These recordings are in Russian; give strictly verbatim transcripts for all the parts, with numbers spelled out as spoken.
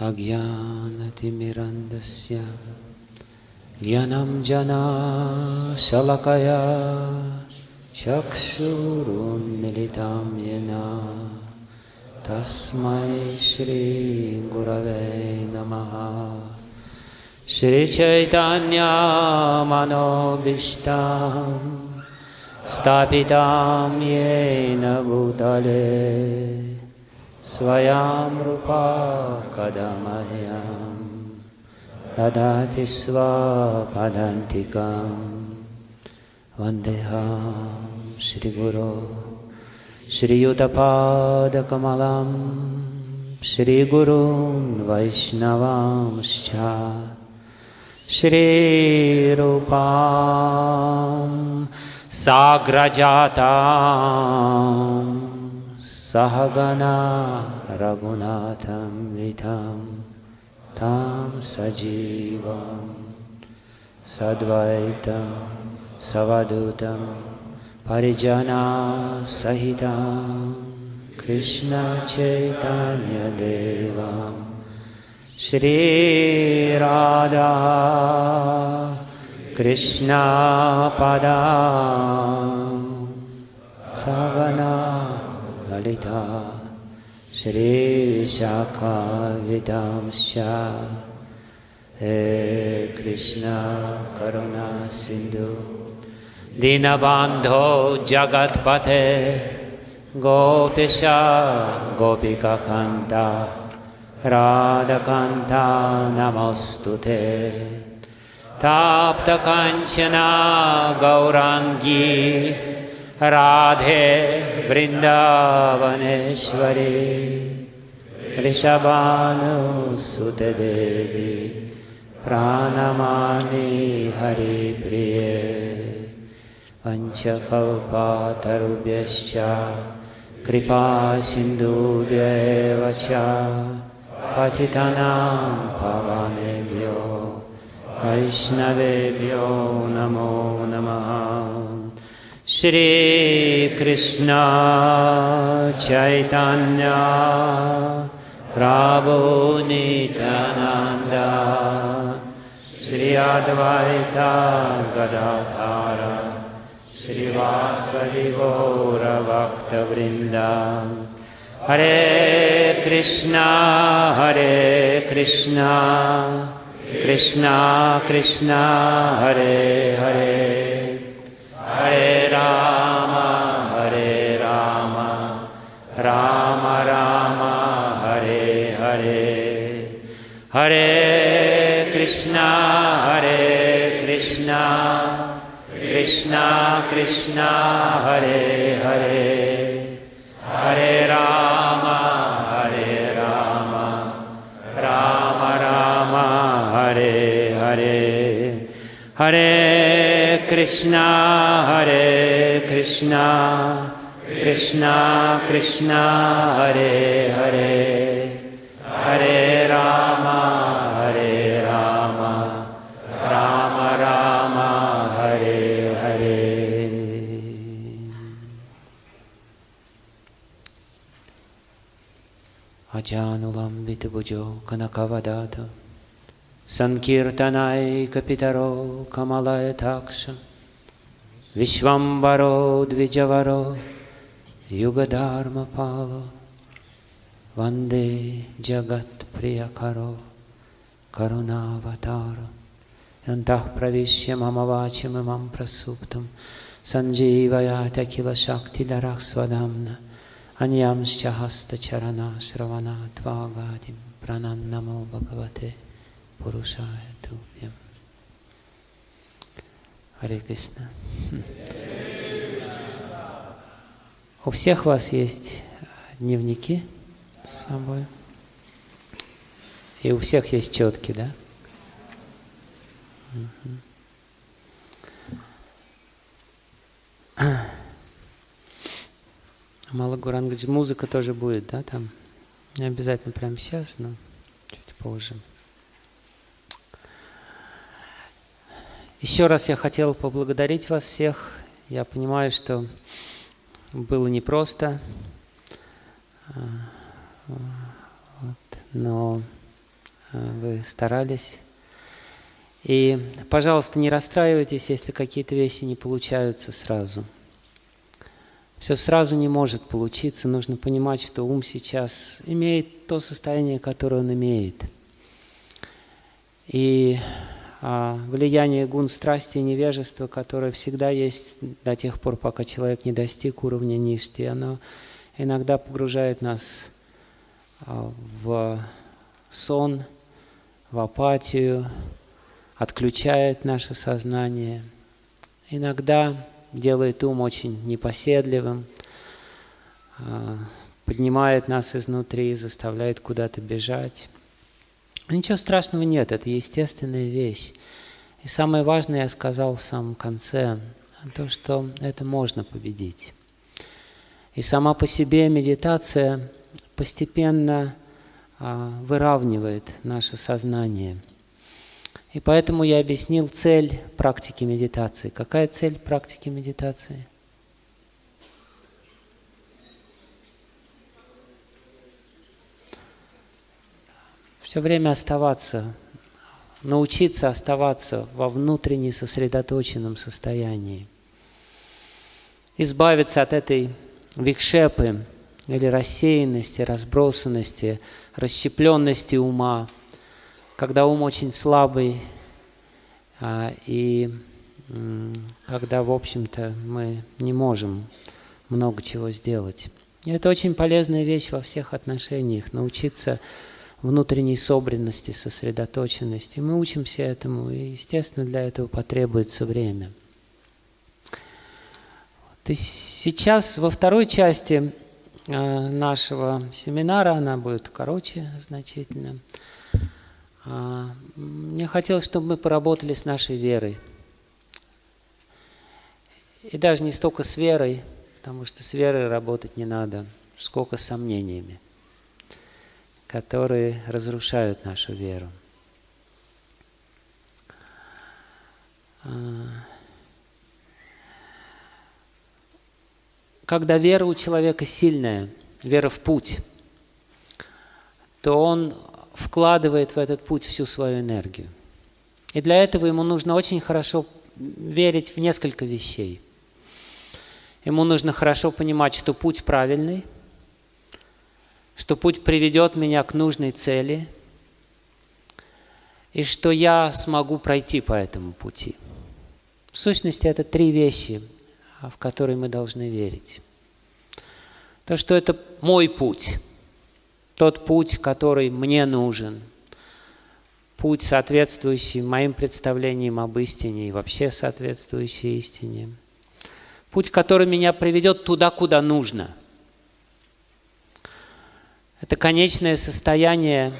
Ajnanatimirandasya Jnanam jana shalakaya Chakshurunmilitam yena Tasmai Shri Gurave Namaha Shri Chaitanya Manobhishtam Stapitam Yena Bhutale Svayam Rupa Kadamahyam Dadati Svapadantikam Vandeham Shri Guru Shri Yutapada Kamalam, Shri Gurun Vaishnavamscha, Shri Rupam Sagrajatam, Sahagana Raghunatham Vitam, Tam Sajivam, Sadvaitam, Savadutam, Parijana Sahita Krishna Chaitanya Devam Shri Radha Krishna Padam Savana Lalita Shri Vishakha Vidamscha He Krishna Karuna Sindhu Dinabandho Jagatpate Gopisha Gopikakanta Radhakanta Namostute Tapta Kanchana Gaurangi Radhe Vrindavaneshwari Rishabhanu Sute Devi Pranamani Hari Priye Panchakalpatarubhyascha kripa sindhubhyavacha pachitanam pavanebhyo vaishnavebhyo namo namaha Shri Krishna Chaitanya Prabhu Nityananda Shri Advaita Gadadhara Srivasadi Gaura Bhakta Vrinda Hare Krishna, Hare Krishna, Krishna Krishna, Hare Hare, Hare Rama, Hare Rama, Rama Rama, Hare Hare, Hare Krishna, Hare Krishna, Krishna, Krishna, Hare Hare, Hare Rama, Hare Rama, Rama Rama, Hare Hare, Hare Krishna, Hare Krishna, Krishna, Krishna, Hare Hare, Hare Rama, Hare Rama, Rama Rama, Hare Ajanulambitu bhujo kanakavadata Sankirtanai kapitaro kamalaya taksha Vishvambaro dvijavaro Yugadharma palo Vande jagat priyakaro Karunavatara Yantah pravishyam amavachim amam prasuptam Sanjivayata kila shakti daraksvadamna Anyamscha hasta charana sravana tvagadim pranannamo bhagavate purushaya tupyam. Hare Krishna. У всех вас есть дневники с собой? И у всех есть четки, да? Угу. Малагуран говорит, музыка тоже будет, да, там? Не обязательно прямо сейчас, но чуть позже. Еще раз я хотел поблагодарить вас всех. Я понимаю, что было непросто. Вот. Но вы старались. И, пожалуйста, не расстраивайтесь, если какие-то вещи не получаются сразу. Все сразу не может получиться. Нужно понимать, что ум сейчас имеет то состояние, которое он имеет. И а, влияние гун страсти и невежества, которое всегда есть до тех пор, пока человек не достиг уровня ништи, оно иногда погружает нас а, в сон, в апатию, отключает наше сознание. Иногда делает ум очень непоседливым, поднимает нас изнутри, заставляет куда-то бежать. Ничего страшного нет, это естественная вещь. И самое важное я сказал в самом конце, то, что это можно победить. И сама по себе медитация постепенно выравнивает наше сознание. И поэтому я объяснил цель практики медитации. Какая цель практики медитации? Все время оставаться, научиться оставаться во внутренне сосредоточенном состоянии. Избавиться от этой викшепы или рассеянности, разбросанности, расщепленности ума, когда ум очень слабый, и когда, в общем-то, мы не можем много чего сделать. И это очень полезная вещь во всех отношениях, научиться внутренней собранности, сосредоточенности. Мы учимся этому, и, естественно, для этого потребуется время. И сейчас во второй части нашего семинара, она будет короче значительно, мне хотелось, чтобы мы поработали с нашей верой. И даже не столько с верой, потому что с верой работать не надо, сколько с сомнениями, которые разрушают нашу веру. Когда вера у человека сильная, вера в путь, то он вкладывает в этот путь всю свою энергию. И для этого ему нужно очень хорошо верить в несколько вещей. Ему нужно хорошо понимать, что путь правильный, что путь приведет меня к нужной цели, и что я смогу пройти по этому пути. В сущности, это три вещи, в которые мы должны верить. То, что это мой путь, тот путь, который мне нужен, путь, соответствующий моим представлениям об истине и вообще соответствующий истине, путь, который меня приведет туда, куда нужно. Это конечное состояние,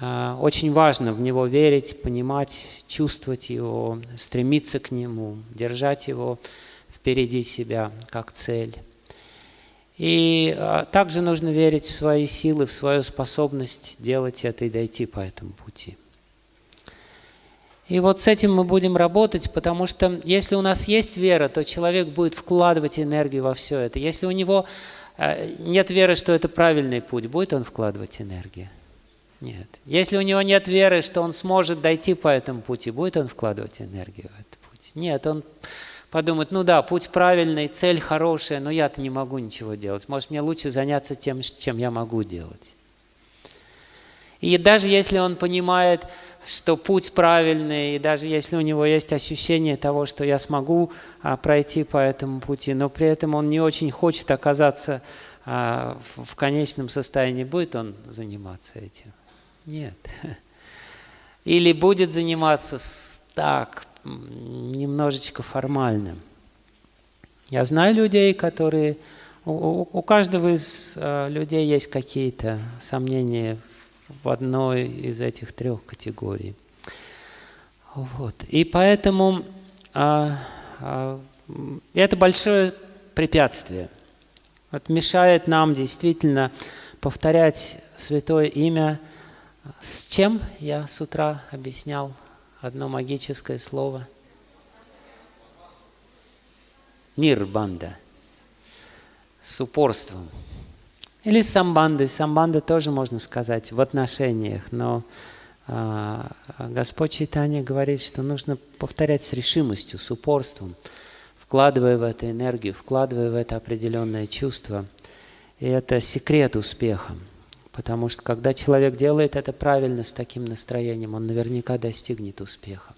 очень важно в него верить, понимать, чувствовать его, стремиться к нему, держать его впереди себя как цель. И также нужно верить в свои силы, в свою способность делать это и дойти по этому пути. И вот с этим мы будем работать, потому что если у нас есть вера, то человек будет вкладывать энергию во все это. Если у него нет веры, что это правильный путь, будет он вкладывать энергию? Нет. Если у него нет веры, что он сможет дойти по этому пути, будет он вкладывать энергию в этот путь? Нет, он... подумать, ну да, путь правильный, цель хорошая, но я-то не могу ничего делать. Может, мне лучше заняться тем, чем я могу делать. И даже если он понимает, что путь правильный, и даже если у него есть ощущение того, что я смогу а, пройти по этому пути, но при этом он не очень хочет оказаться а, в конечном состоянии, будет он заниматься этим? Нет. Или будет заниматься так, немножечко формальным. Я знаю людей, которые... У, у каждого из э, людей есть какие-то сомнения в одной из этих трех категорий. Вот. И поэтому э, э, это большое препятствие. Это мешает нам действительно повторять святое имя. С чем я с утра объяснял? Одно магическое слово. Нирбанда. С упорством. Или самбанды. Самбанды тоже можно сказать в отношениях, но э, Господь Чайтанья говорит, что нужно повторять с решимостью, с упорством, вкладывая в это энергию, вкладывая в это определенное чувство. И это секрет успеха, потому что когда человек делает это правильно, с таким настроением, он наверняка достигнет успеха.